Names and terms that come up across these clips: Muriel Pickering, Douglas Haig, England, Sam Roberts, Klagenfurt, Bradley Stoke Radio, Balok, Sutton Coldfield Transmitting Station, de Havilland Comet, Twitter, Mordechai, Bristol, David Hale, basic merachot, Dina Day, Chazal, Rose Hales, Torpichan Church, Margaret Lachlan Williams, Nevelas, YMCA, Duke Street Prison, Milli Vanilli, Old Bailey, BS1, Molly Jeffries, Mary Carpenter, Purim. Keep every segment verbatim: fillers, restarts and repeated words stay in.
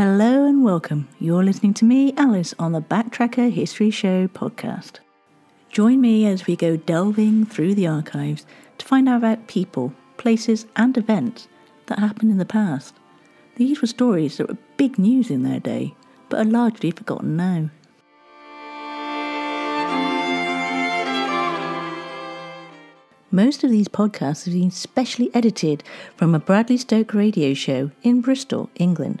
Hello and welcome. You're listening to me, Alice, on the Backtracker History Show podcast. Join me as we go delving through the archives to find out about people, places and events that happened in the past. These were stories that were big news in their day, but are largely forgotten now. Most of these podcasts have been specially edited from a Bradley Stoke radio show in Bristol, England.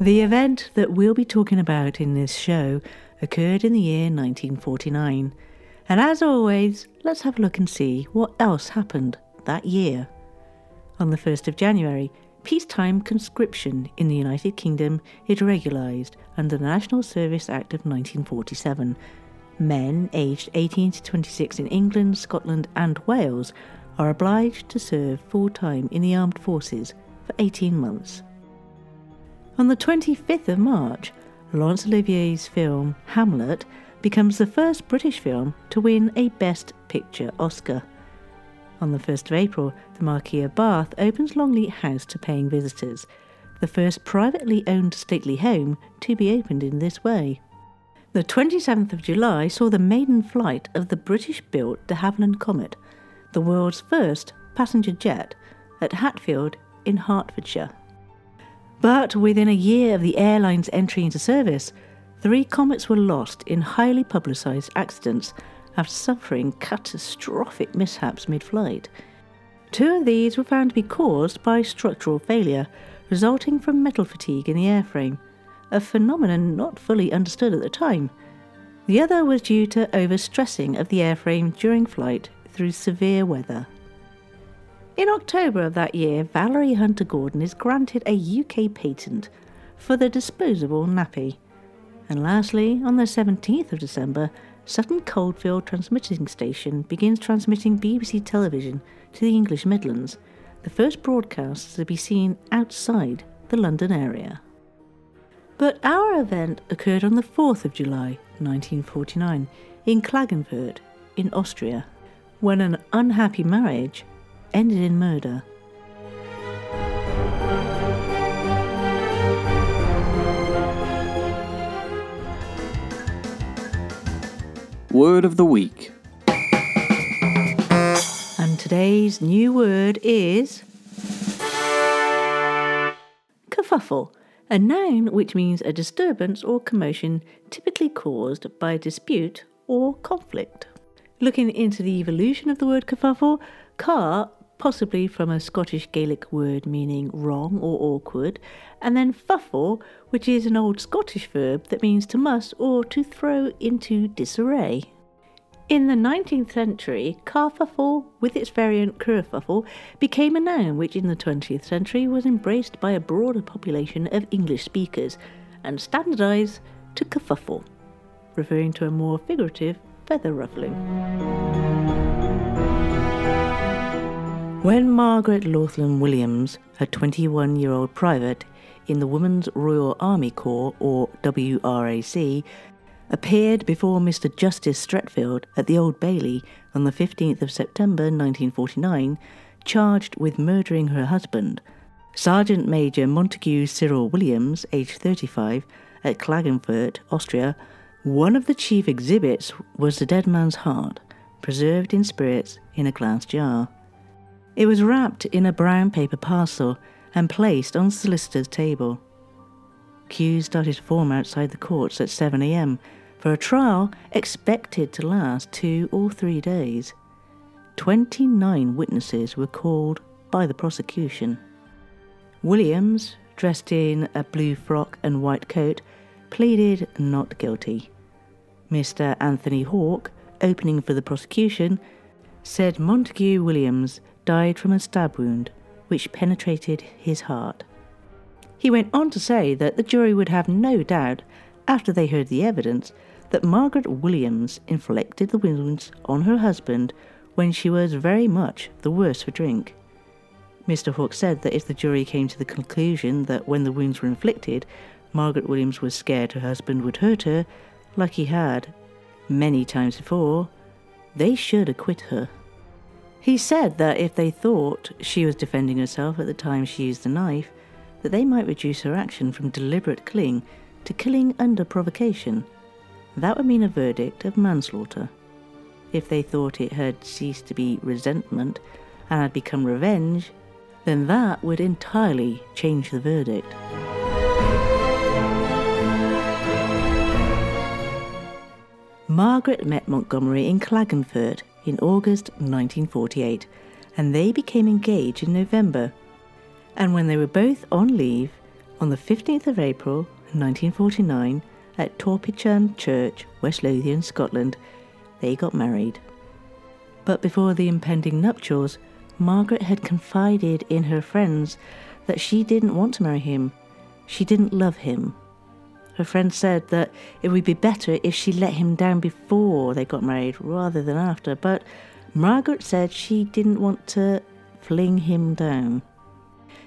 The event that we'll be talking about in this show occurred in the year nineteen forty-nine, and as always, let's have a look and see what else happened that year. On the first of January, peacetime conscription in the United Kingdom is regularised under the National Service Act of nineteen forty-seven. Men aged eighteen to twenty-six in England, Scotland and Wales are obliged to serve full-time in the armed forces for eighteen months. On the twenty-fifth of March, Laurence Olivier's film Hamlet becomes the first British film to win a Best Picture Oscar. On the first of April, the Marquis of Bath opens Longleat House to paying visitors, the first privately owned stately home to be opened in this way. The twenty-seventh of July saw the maiden flight of the British-built de Havilland Comet, the world's first passenger jet, at Hatfield in Hertfordshire. But within a year of the airline's entry into service, three comets were lost in highly publicised accidents after suffering catastrophic mishaps mid-flight. Two of these were found to be caused by structural failure resulting from metal fatigue in the airframe, a phenomenon not fully understood at the time. The other was due to overstressing of the airframe during flight through severe weather. In October of that year, Valerie Hunter Gordon is granted a U K patent for the disposable nappy. And lastly, on the seventeenth of December, Sutton Coldfield Transmitting Station begins transmitting B B C television to the English Midlands, the first broadcasts to be seen outside the London area. But our event occurred on the fourth of July nineteen forty-nine in Klagenfurt in Austria, when an unhappy marriage ended in murder. Word of the week. And today's new word is kerfuffle, a noun which means a disturbance or commotion typically caused by dispute or conflict. Looking into the evolution of the word kerfuffle, car, possibly from a Scottish Gaelic word meaning wrong or awkward, and then fuffle, which is an old Scottish verb that means to muss or to throw into disarray. In the nineteenth century, carfuffle, with its variant kerfuffle, became a noun which in the twentieth century was embraced by a broader population of English speakers and standardised to kerfuffle, referring to a more figurative feather ruffling. When Margaret Lachlan Williams, a twenty-one-year-old private in the Women's Royal Army Corps, or W R A C, appeared before Mister Justice Stretfield at the Old Bailey on the fifteenth of September nineteen forty-nine, charged with murdering her husband, Sergeant Major Montague Cyril Williams, aged thirty-five, at Klagenfurt, Austria, one of the chief exhibits was the dead man's heart, preserved in spirits in a glass jar. It was wrapped in a brown paper parcel and placed on the solicitor's table. Queues started to form outside the courts at seven a.m., for a trial expected to last two or three days. Twenty-nine witnesses were called by the prosecution. Williams, dressed in a blue frock and white coat, pleaded not guilty. Mister Anthony Hawke, opening for the prosecution, said Montague Williams died from a stab wound which penetrated his heart. He went on to say that the jury would have no doubt, after they heard the evidence, that Margaret Williams inflicted the wounds on her husband when she was very much the worse for drink. Mister Hawke said that if the jury came to the conclusion that when the wounds were inflicted, Margaret Williams was scared her husband would hurt her, like he had many times before, they should acquit her. He said that if they thought she was defending herself at the time she used the knife, that they might reduce her action from deliberate killing to killing under provocation. That would mean a verdict of manslaughter. If they thought it had ceased to be resentment and had become revenge, then that would entirely change the verdict. Margaret met Montgomery in Klagenfurt in August nineteen forty-eight, and they became engaged in November. And when they were both on leave, on the fifteenth of April nineteen forty-nine, at Torpichan Church, West Lothian, Scotland, they got married. But before the impending nuptials, Margaret had confided in her friends that she didn't want to marry him. She didn't love him. Her friend said that it would be better if she let him down before they got married rather than after, but Margaret said she didn't want to fling him down.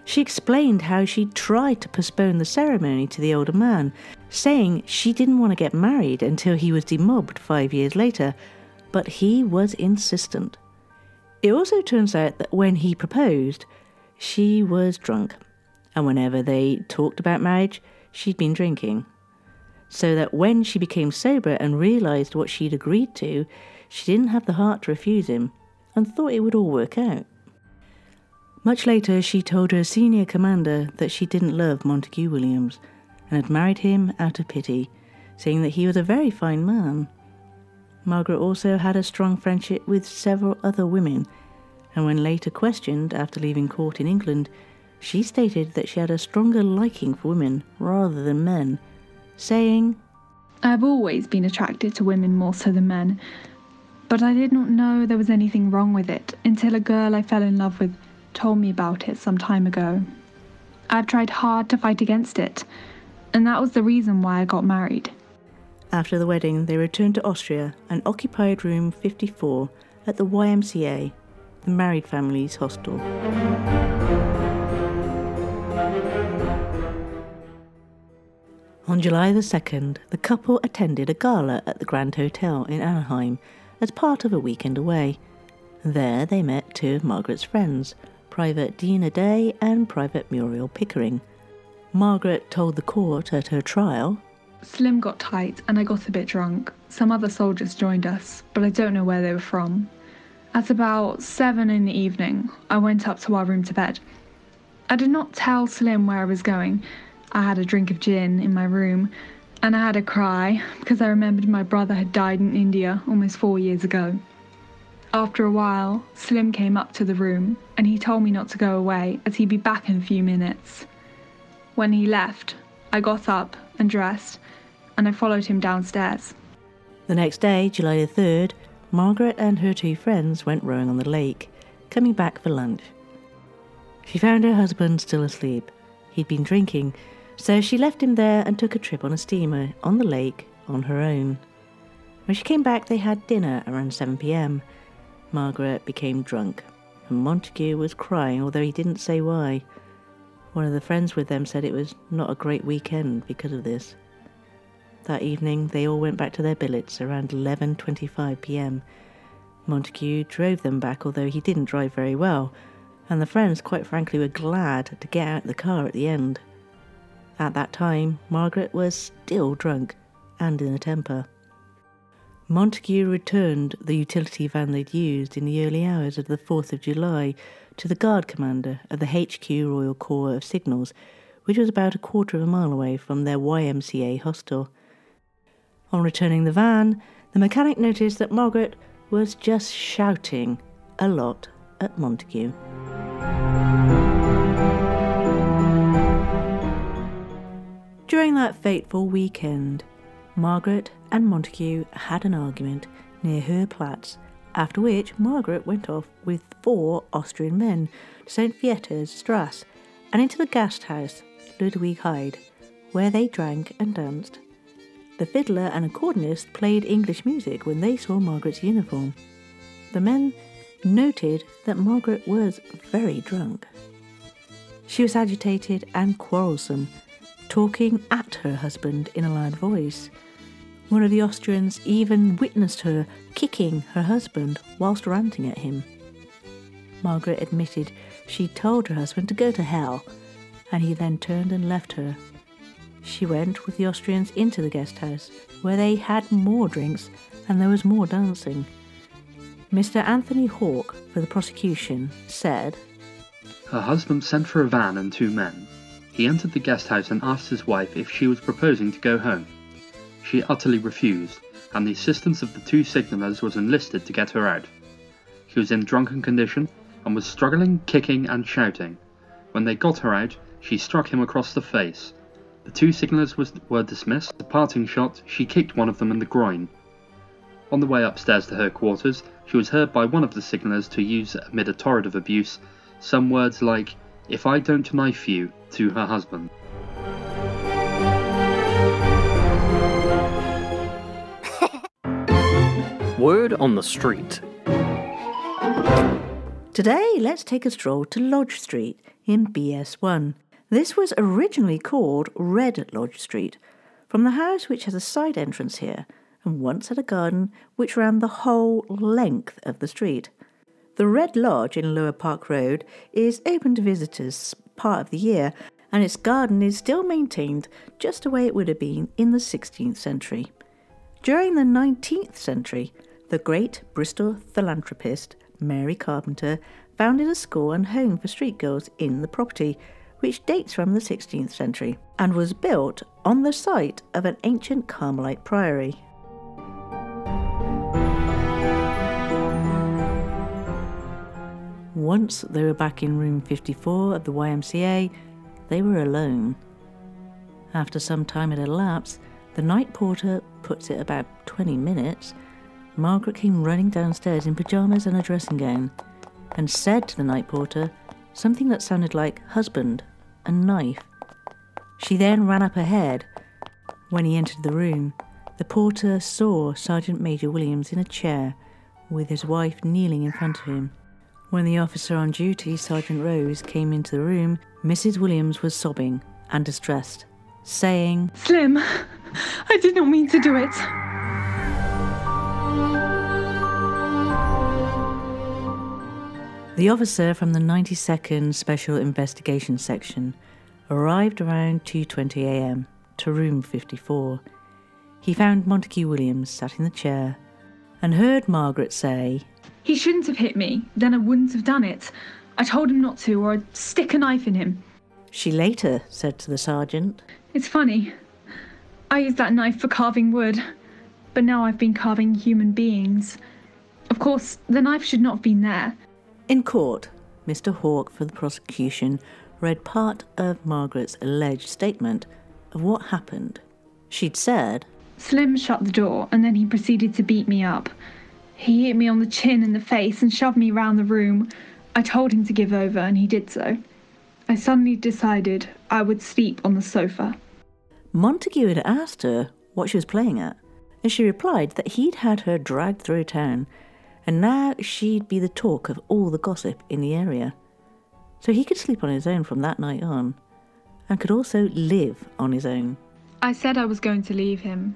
She explained how she tried to postpone the ceremony to the older man, saying she didn't want to get married until he was demobbed five years later, but he was insistent. It also turns out that when he proposed, she was drunk, and whenever they talked about marriage, she'd been drinking. So that when she became sober and realised what she'd agreed to, she didn't have the heart to refuse him and thought it would all work out. Much later, she told her senior commander that she didn't love Montague Williams and had married him out of pity, saying that he was a very fine man. Margaret also had a strong friendship with several other women, and when later questioned after leaving court in England, she stated that she had a stronger liking for women rather than men, saying, "I have always been attracted to women more so than men, but I did not know there was anything wrong with it until a girl I fell in love with told me about it some time ago. I've tried hard to fight against it, and that was the reason why I got married." After the wedding, they returned to Austria and occupied room fifty-four at the Y M C A, the married family's hostel. On July the second, the couple attended a gala at the Grand Hotel in Anaheim as part of a weekend away. There they met two of Margaret's friends, Private Dina Day and Private Muriel Pickering. Margaret told the court at her trial, "Slim got tight and I got a bit drunk. Some other soldiers joined us, but I don't know where they were from. At about seven in the evening, I went up to our room to bed. I did not tell Slim where I was going. I had a drink of gin in my room, and I had a cry because I remembered my brother had died in India almost four years ago. After a while, Slim came up to the room, and he told me not to go away as he'd be back in a few minutes. When he left, I got up and dressed, and I followed him downstairs." The next day, July the third, Margaret and her two friends went rowing on the lake, coming back for lunch. She found her husband still asleep. He'd been drinking, so she left him there and took a trip on a steamer on the lake on her own. When she came back, they had dinner around seven p.m. Margaret became drunk, and Montague was crying, although he didn't say why. One of the friends with them said it was not a great weekend because of this. That evening, they all went back to their billets around eleven twenty-five p.m. Montague drove them back, although he didn't drive very well, and the friends, quite frankly, were glad to get out of the car at the end. At that time, Margaret was still drunk and in a temper. Montague returned the utility van they'd used in the early hours of the fourth of July to the guard commander of the H Q Royal Corps of Signals, which was about a quarter of a mile away from their Y M C A hostel. On returning the van, the mechanic noticed that Margaret was just shouting a lot at Montague. During that fateful weekend, Margaret and Montague had an argument near Herr Platz, after which Margaret went off with four Austrian men to Saint Vitus Strasse and into the Gasthaus Ludwig Hyde, where they drank and danced. The fiddler and accordionist played English music when they saw Margaret's uniform. The men noted that Margaret was very drunk. She was agitated and quarrelsome, talking at her husband in a loud voice. One of the Austrians even witnessed her kicking her husband whilst ranting at him. Margaret admitted she told her husband to go to hell, and he then turned and left her. She went with the Austrians into the guest house, where they had more drinks and there was more dancing. Mister Anthony Hawke, for the prosecution, said, "Her husband sent for a van and two men. He entered the guest house and asked his wife if she was proposing to go home. She utterly refused, and the assistance of the two signallers was enlisted to get her out. She was in drunken condition and was struggling, kicking and shouting. When they got her out, she struck him across the face. The two signallers was, were dismissed. The parting shot, she kicked one of them in the groin. On the way upstairs to her quarters, she was heard by one of the signallers to use, amid a torrent of abuse, some words like, 'If I don't knife you,' to her husband." Word on the street. Today, let's take a stroll to Lodge Street in B S one. This was originally called Red Lodge Street, from the house which has a side entrance here, and once had a garden which ran the whole length of the street. The Red Lodge in Lower Park Road is open to visitors part of the year, and its garden is still maintained just the way it would have been in the sixteenth century. During the nineteenth century, the great Bristol philanthropist Mary Carpenter founded a school and home for street girls in the property, which dates from the sixteenth century, and was built on the site of an ancient Carmelite priory. Once they were back in room fifty-four at the Y M C A, they were alone. After some time had elapsed, the night porter puts it about twenty minutes, Margaret came running downstairs in pyjamas and a dressing gown, and said to the night porter something that sounded like husband and knife. She then ran up ahead. When he entered the room, the porter saw Sergeant Major Williams in a chair, with his wife kneeling in front of him. When the officer on duty, Sergeant Rose, came into the room, Missus Williams was sobbing and distressed, saying, "Slim, I did not mean to do it." The officer from the ninety-second Special Investigation Section arrived around two twenty a.m. to room fifty-four. He found Montague Williams sat in the chair and heard Margaret say, "He shouldn't have hit me, then I wouldn't have done it. I told him not to, or I'd stick a knife in him." She later said to the sergeant, "It's funny. I used that knife for carving wood, but now I've been carving human beings. Of course, the knife should not have been there." In court, Mister Hawke, for the prosecution, read part of Margaret's alleged statement of what happened. She'd said, "Slim shut the door and then he proceeded to beat me up. He hit me on the chin and the face and shoved me round the room. I told him to give over and he did so. I suddenly decided I would sleep on the sofa." Montague had asked her what she was playing at, and she replied that he'd had her dragged through town, and now she'd be the talk of all the gossip in the area. So he could sleep on his own from that night on, and could also live on his own. "I said I was going to leave him.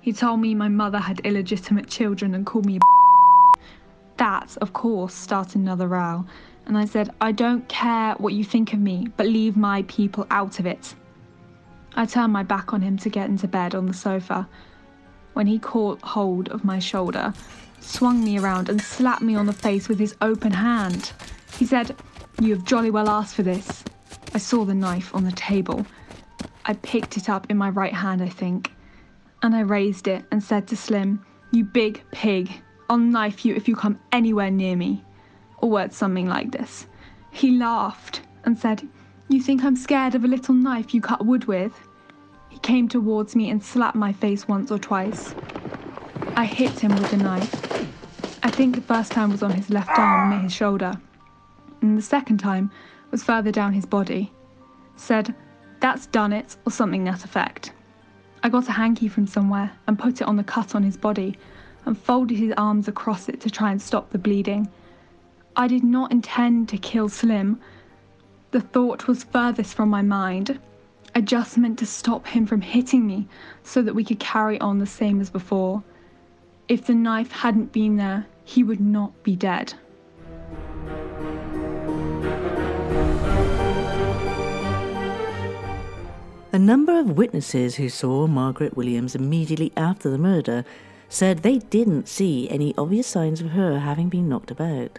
He told me my mother had illegitimate children and called me a b****. That, of course, started another row, and I said, 'I don't care what you think of me, but leave my people out of it.' I turned my back on him to get into bed on the sofa when he caught hold of my shoulder, swung me around and slapped me on the face with his open hand. He said, 'You have jolly well asked for this.' I saw the knife on the table. I picked it up in my right hand, I think. and I raised it and said to Slim, "You big pig, I'll knife you if you come anywhere near me," or words something like this. He laughed and said, "You think I'm scared of a little knife you cut wood with?" He came towards me and slapped my face once or twice. I hit him with the knife. I think the first time was on his left arm near his shoulder, and the second time was further down his body. Said, "That's done it," or something that effect. I got a hanky from somewhere and put it on the cut on his body and folded his arms across it to try and stop the bleeding. I did not intend to kill Slim. The thought was furthest from my mind. I just meant to stop him from hitting me so that we could carry on the same as before. If the knife hadn't been there, he would not be dead. A number of witnesses who saw Margaret Williams immediately after the murder said they didn't see any obvious signs of her having been knocked about.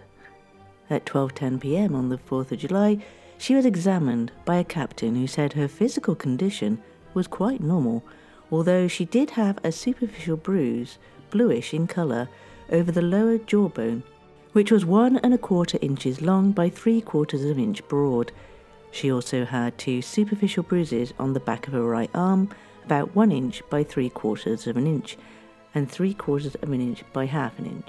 At twelve ten p.m. on the fourth of July, she was examined by a captain who said her physical condition was quite normal, although she did have a superficial bruise, bluish in colour, over the lower jawbone, which was one and a quarter inches long by three quarters of an inch broad. She also had two superficial bruises on the back of her right arm, about one inch by three quarters of an inch, and three quarters of an inch by half an inch.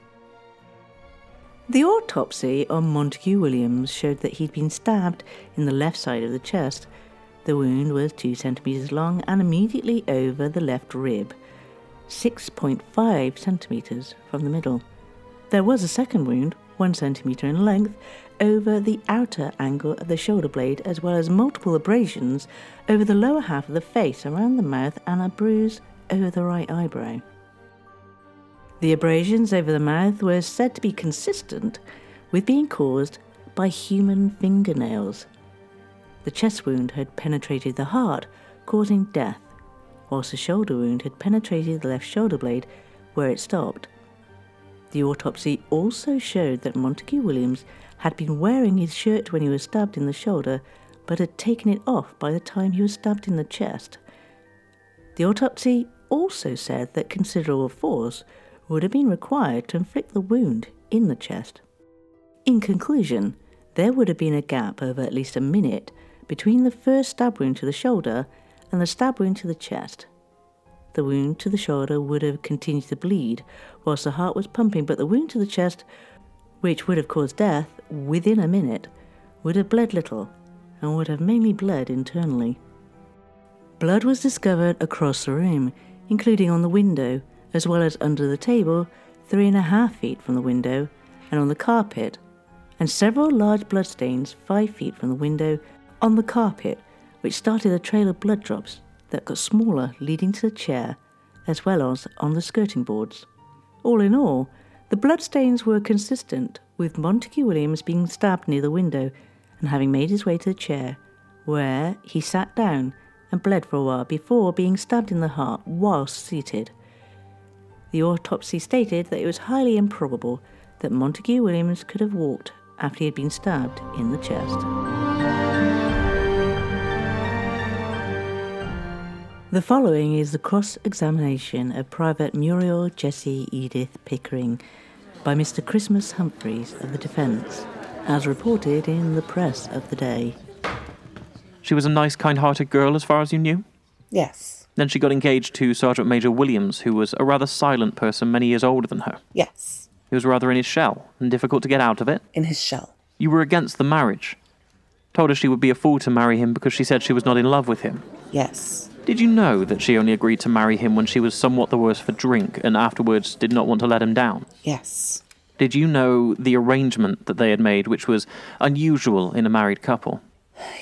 The autopsy on Montague Williams showed that he'd been stabbed in the left side of the chest. The wound was two centimetres long and immediately over the left rib, six point five centimetres from the middle. There was a second wound, one centimetre in length, over the outer angle of the shoulder blade, as well as multiple abrasions over the lower half of the face, around the mouth, and a bruise over the right eyebrow. The abrasions over the mouth were said to be consistent with being caused by human fingernails. The chest wound had penetrated the heart, causing death, whilst the shoulder wound had penetrated the left shoulder blade, where it stopped. The autopsy also showed that Montague Williams had been wearing his shirt when he was stabbed in the shoulder, but had taken it off by the time he was stabbed in the chest. The autopsy also said that considerable force would have been required to inflict the wound in the chest. In conclusion, there would have been a gap of at least a minute between the first stab wound to the shoulder and the stab wound to the chest. The wound to the shoulder would have continued to bleed whilst the heart was pumping, but the wound to the chest, which would have caused death within a minute, would have bled little and would have mainly bled internally. Blood was discovered across the room, including on the window, as well as under the table, three and a half feet from the window, and on the carpet, and several large bloodstains five feet from the window on the carpet, which started a trail of blood drops that got smaller, leading to the chair, as well as on the skirting boards. All in all, the bloodstains were consistent with Montague Williams being stabbed near the window and having made his way to the chair, where he sat down and bled for a while before being stabbed in the heart whilst seated. The autopsy stated that it was highly improbable that Montague Williams could have walked after he had been stabbed in the chest. The following is the cross-examination of Private Muriel Jessie Edith Pickering by Mister Christmas Humphreys of the defence, as reported in the press of the day. She was a nice, kind-hearted girl as far as you knew? Yes. Then she got engaged to Sergeant Major Williams, who was a rather silent person many years older than her. Yes. He was rather in his shell and difficult to get out of it. In his shell. You were against the marriage. Told her she would be a fool to marry him because she said she was not in love with him. Yes. Did you know that she only agreed to marry him when she was somewhat the worse for drink and afterwards did not want to let him down? Yes. Did you know the arrangement that they had made, which was unusual in a married couple?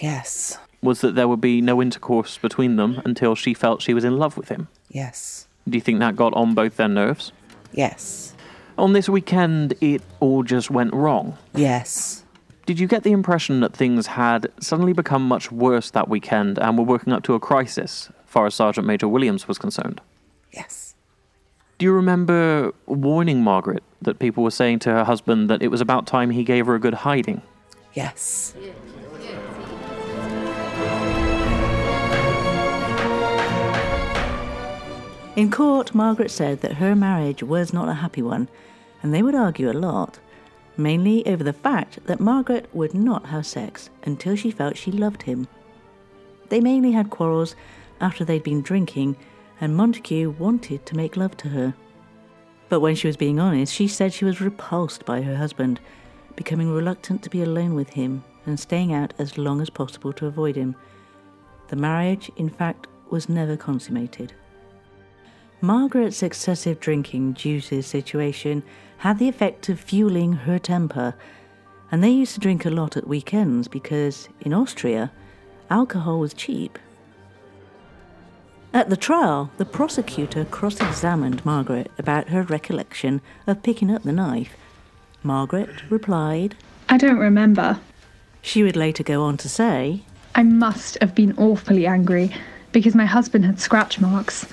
Yes. Was that there would be no intercourse between them until she felt she was in love with him? Yes. Do you think that got on both their nerves? Yes. On this weekend, it all just went wrong? Yes. Did you get the impression that things had suddenly become much worse that weekend and were working up to a crisis, as far as Sergeant Major Williams was concerned? Yes. Do you remember warning Margaret that people were saying to her husband that it was about time he gave her a good hiding? Yes. In court, Margaret said that her marriage was not a happy one, and they would argue a lot, mainly over the fact that Margaret would not have sex until she felt she loved him. They mainly had quarrels after they'd been drinking, and Montague wanted to make love to her. But when she was being honest, she said she was repulsed by her husband, becoming reluctant to be alone with him and staying out as long as possible to avoid him. The marriage, in fact, was never consummated. Margaret's excessive drinking due to this situation had the effect of fueling her temper, and they used to drink a lot at weekends because, in Austria, alcohol was cheap. At the trial, the prosecutor cross-examined Margaret about her recollection of picking up the knife. Margaret replied, "I don't remember." She would later go on to say, "I must have been awfully angry because my husband had scratch marks.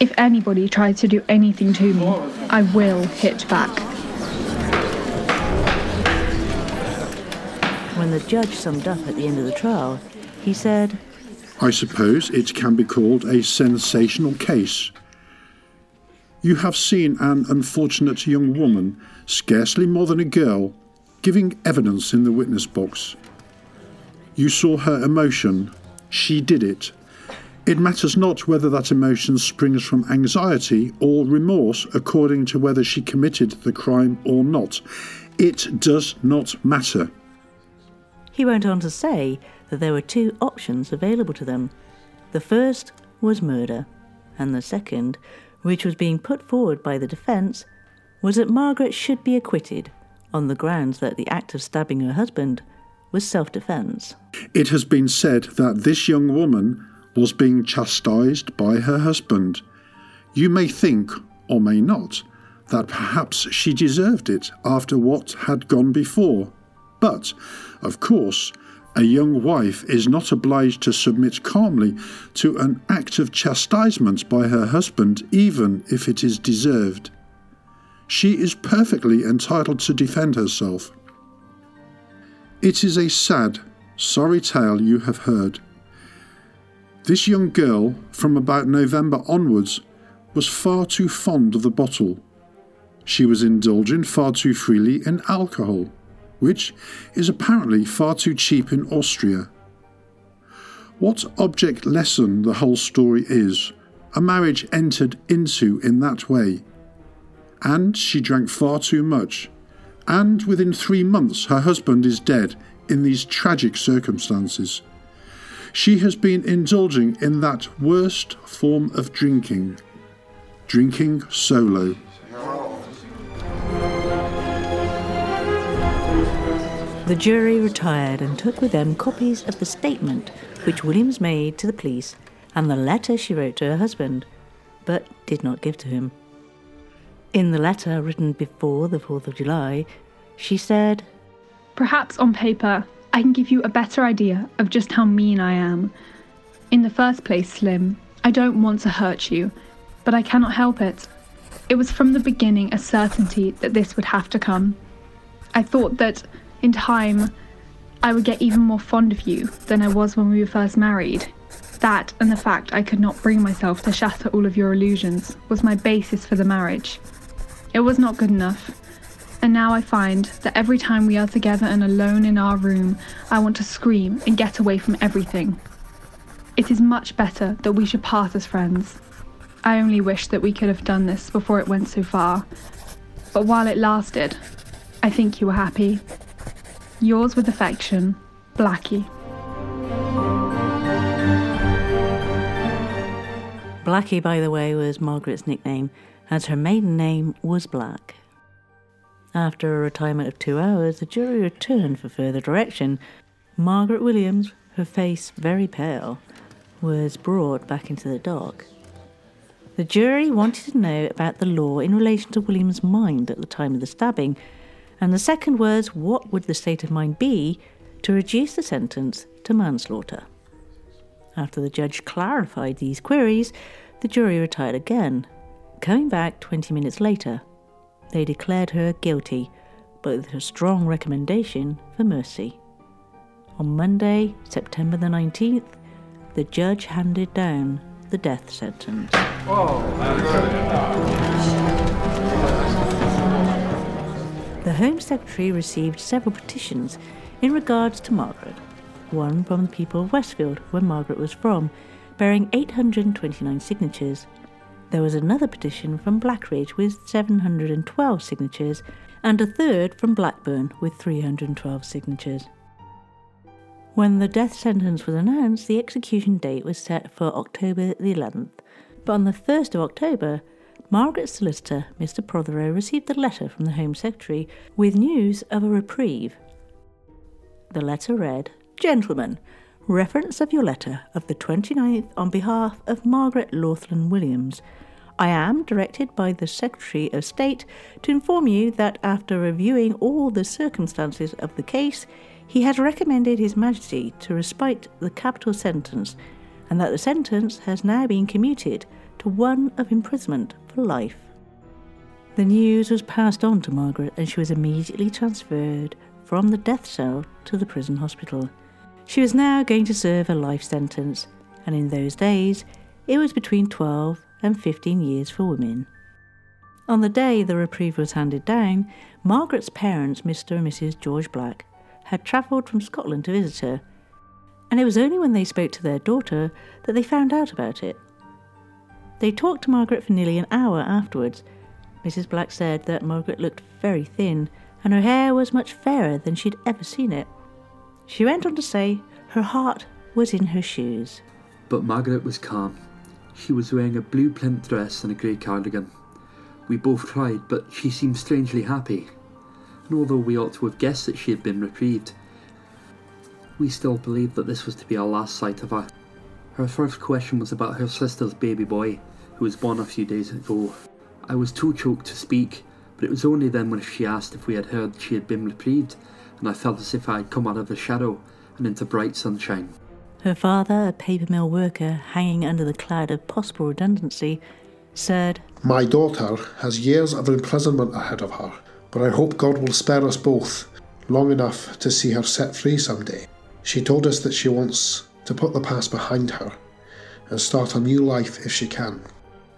If anybody tries to do anything to me, I will hit back." When the judge summed up at the end of the trial, he said, "I suppose it can be called a sensational case. You have seen an unfortunate young woman, scarcely more than a girl, giving evidence in the witness box. You saw her emotion. She did it. It matters not whether that emotion springs from anxiety or remorse according to whether she committed the crime or not. It does not matter." He went on to say that there were two options available to them. The first was murder, and the second, which was being put forward by the defence, was that Margaret should be acquitted on the grounds that the act of stabbing her husband was self-defence. "It has been said that this young woman was being chastised by her husband. You may think, or may not, that perhaps she deserved it after what had gone before. But, of course, a young wife is not obliged to submit calmly to an act of chastisement by her husband, even if it is deserved. She is perfectly entitled to defend herself. It is a sad, sorry tale you have heard. This young girl, from about November onwards, was far too fond of the bottle. She was indulging far too freely in alcohol, which is apparently far too cheap in Austria. What object lesson the whole story is, a marriage entered into in that way. And she drank far too much, and within three months her husband is dead in these tragic circumstances. She has been indulging in that worst form of drinking, drinking solo." The jury retired and took with them copies of the statement which Williams made to the police and the letter she wrote to her husband, but did not give to him. In the letter written before the fourth of July, she said, "Perhaps on paper I can give you a better idea of just how mean I am. In the first place, Slim, I don't want to hurt you, but I cannot help it. It was from the beginning a certainty that this would have to come. I thought that in time, I would get even more fond of you than I was when we were first married. That and the fact I could not bring myself to shatter all of your illusions was my basis for the marriage. It was not good enough. And now I find that every time we are together and alone in our room, I want to scream and get away from everything. It is much better that we should part as friends. I only wish that we could have done this before it went so far. But while it lasted, I think you were happy. Yours with affection, Blackie." Blackie, by the way, was Margaret's nickname, as her maiden name was Black. After a retirement of two hours, the jury returned for further direction. Margaret Williams, her face very pale, was brought back into the dock. The jury wanted to know about the law in relation to Williams' mind at the time of the stabbing, and the second was, what would the state of mind be to reduce the sentence to manslaughter? After the judge clarified these queries, the jury retired again. Coming back twenty minutes later, they declared her guilty, but with a strong recommendation for mercy. On Monday, September the nineteenth, the judge handed down the death sentence. The Home Secretary received several petitions in regards to Margaret, one from the people of Westfield, where Margaret was from, bearing eight hundred twenty-nine signatures. There was another petition from Blackridge with seven hundred twelve signatures, and a third from Blackburn with three hundred twelve signatures. When the death sentence was announced, the execution date was set for October the eleventh, but on the first of October, Margaret's solicitor, Mister Prothero, received a letter from the Home Secretary with news of a reprieve. The letter read, "Gentlemen, reference of your letter of the twenty-ninth on behalf of Margaret Lachlan Williams. I am directed by the Secretary of State to inform you that after reviewing all the circumstances of the case, he has recommended His Majesty to respite the capital sentence, and that the sentence has now been commuted to one of imprisonment for life." The news was passed on to Margaret, and she was immediately transferred from the death cell to the prison hospital. She was now going to serve a life sentence, and in those days it was between twelve and fifteen years for women. On the day the reprieve was handed down, Margaret's parents, Mister and Missus George Black, had travelled from Scotland to visit her, and it was only when they spoke to their daughter that they found out about it. They talked to Margaret for nearly an hour afterwards. Missus Black said that Margaret looked very thin, and her hair was much fairer than she'd ever seen it. She went on to say her heart was in her shoes. But Margaret was calm. She was wearing a blue plinth dress and a grey cardigan. We both tried, but she seemed strangely happy. And although we ought to have guessed that she had been reprieved, we still believed that this was to be our last sight of her. Her first question was about her sister's baby boy, who was born a few days ago. I was too choked to speak, but it was only then when she asked if we had heard she had been reprieved, and I felt as if I had come out of the shadow and into bright sunshine. Her father, a paper mill worker hanging under the cloud of possible redundancy, said, "My daughter has years of imprisonment ahead of her, but I hope God will spare us both long enough to see her set free someday. She told us that she wants to put the past behind her and start a new life if she can."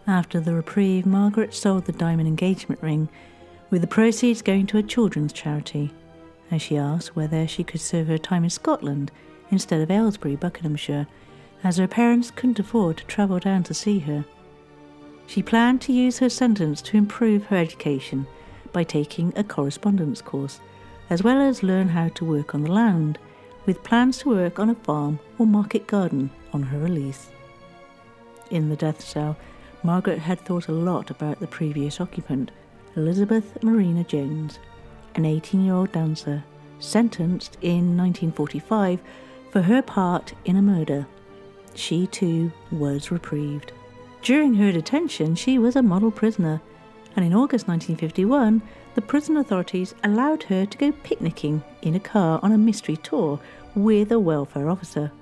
After the reprieve, Margaret sold the diamond engagement ring, with the proceeds going to a children's charity, and she asked whether she could serve her time in Scotland instead of Aylesbury, Buckinghamshire, as her parents couldn't afford to travel down to see her. She planned to use her sentence to improve her education by taking a correspondence course, as well as learn how to work on the land, with plans to work on a farm or market garden on her release. In the death cell, Margaret had thought a lot about the previous occupant, Elizabeth Marina Jones, an eighteen-year-old dancer, sentenced in nineteen forty-five for her part in a murder. She too was reprieved. During her detention, she was a model prisoner, and in August nineteen fifty-one, the prison authorities allowed her to go picnicking in a car on a mystery tour with a welfare officer.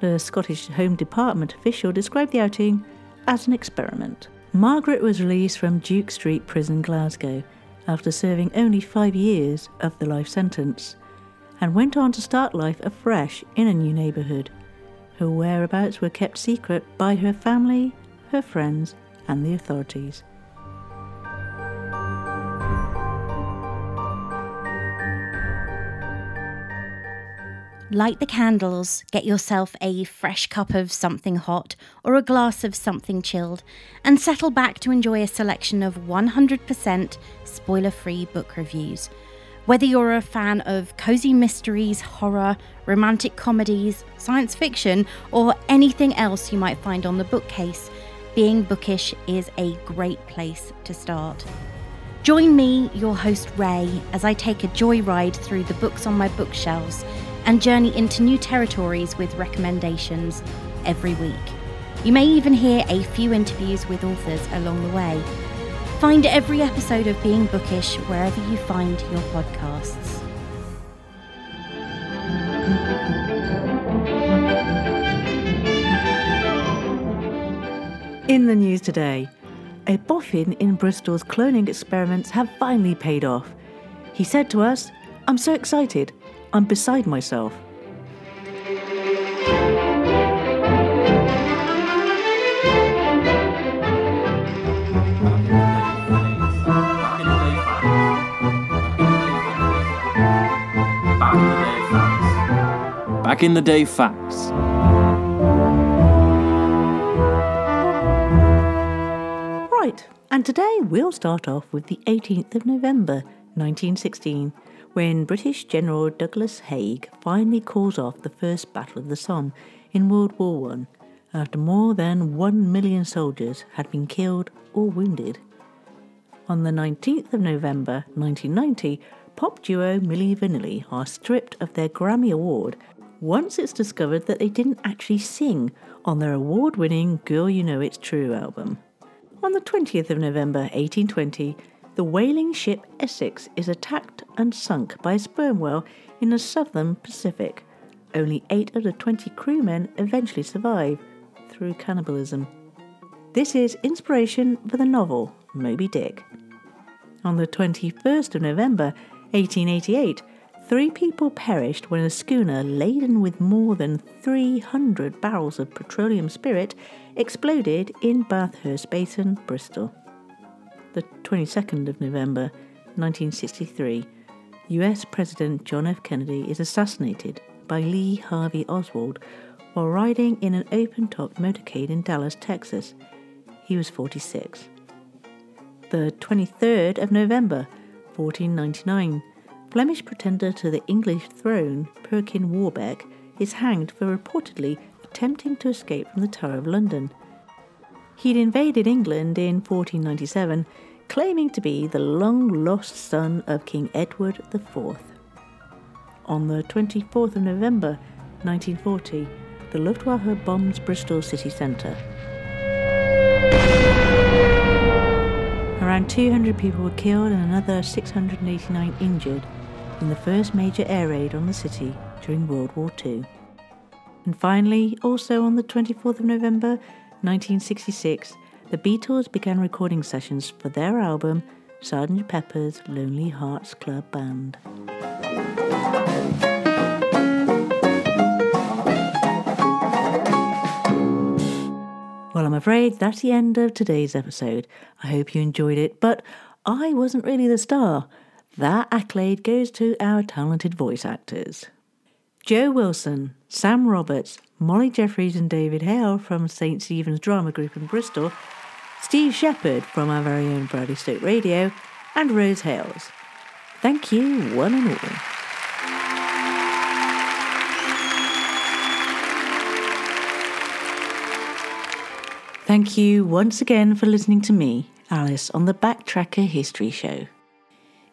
The Scottish Home Department official described the outing as an experiment. Margaret was released from Duke Street Prison, Glasgow, after serving only five years of the life sentence, and went on to start life afresh in a new neighbourhood. Her whereabouts were kept secret by her family, her friends, and the authorities. Light the candles, get yourself a fresh cup of something hot or a glass of something chilled, and settle back to enjoy a selection of one hundred percent spoiler-free book reviews. Whether you're a fan of cosy mysteries, horror, romantic comedies, science fiction, or anything else you might find on the bookcase, Being Bookish is a great place to start. Join me, your host Ray, as I take a joyride through the books on my bookshelves and journey into new territories with recommendations every week. You may even hear a few interviews with authors along the way. Find every episode of Being Bookish wherever you find your podcasts. In the news today, a boffin in Bristol's cloning experiments have finally paid off. He said to us, "I'm so excited. I'm beside myself." in the Day facts. Right, and today we'll start off with the eighteenth of November, nineteen sixteen, when British General Douglas Haig finally calls off the First Battle of the Somme in World War One, after more than one million soldiers had been killed or wounded. On the nineteenth of November nineteen ninety, pop duo Milli Vanilli are stripped of their Grammy Award once it's discovered that they didn't actually sing on their award-winning Girl You Know It's True album. On the twentieth of November eighteen twenty, the whaling ship Essex is attacked and sunk by a sperm whale in the southern Pacific. Only eight of the twenty crewmen eventually survive through cannibalism. This is inspiration for the novel Moby Dick. On the twenty-first of November eighteen eighty-eight, three people perished when a schooner laden with more than three hundred barrels of petroleum spirit exploded in Bathurst Basin, Bristol. The twenty-second of November nineteen sixty-three, U S President John F. Kennedy is assassinated by Lee Harvey Oswald while riding in an open-top motorcade in Dallas, Texas. He was forty-six. The twenty-third of November, fourteen ninety-nine, Flemish pretender to the English throne, Perkin Warbeck, is hanged for reportedly attempting to escape from the Tower of London. He'd invaded England in fourteen ninety-seven, claiming to be the long-lost son of King Edward the Fourth. On the twenty-fourth of November nineteen forty, the Luftwaffe bombs Bristol city centre. Around two hundred people were killed and another six hundred eighty-nine injured in the first major air raid on the city during World War Two. And finally, also on the twenty-fourth of November nineteen sixty-six, the Beatles began recording sessions for their album Sergeant Pepper's Lonely Hearts Club Band. Well, I'm afraid that's the end of today's episode. I hope you enjoyed it, but I wasn't really the star. That accolade goes to our talented voice actors. Joe Wilson, Sam Roberts, Molly Jeffries and David Hale from Saint Stephen's Drama Group in Bristol, Steve Shepherd from our very own Bradley Stoke Radio, and Rose Hales. Thank you, one and all. Thank you once again for listening to me, Alice, on the Backtracker History Show.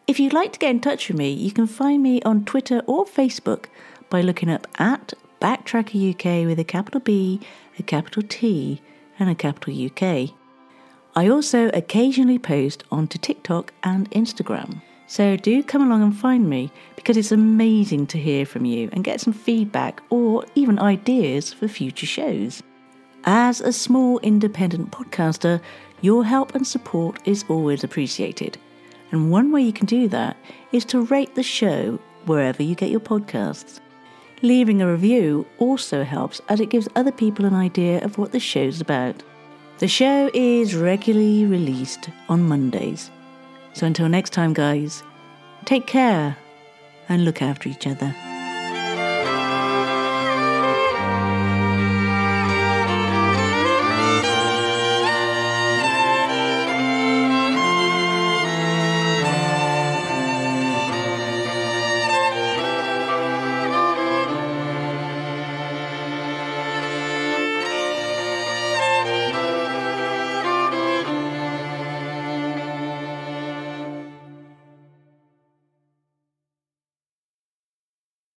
If you'd like to get in touch with me, you can find me on Twitter or Facebook by looking up at Backtracker U K with a capital B, a capital T, and a capital U K. I also occasionally post onto TikTok and Instagram, so do come along and find me because it's amazing to hear from you and get some feedback or even ideas for future shows. As a small independent podcaster, your help and support is always appreciated. And one way you can do that is to rate the show wherever you get your podcasts. Leaving a review also helps as it gives other people an idea of what the show's about. The show is regularly released on Mondays. So until next time, guys, take care and look after each other.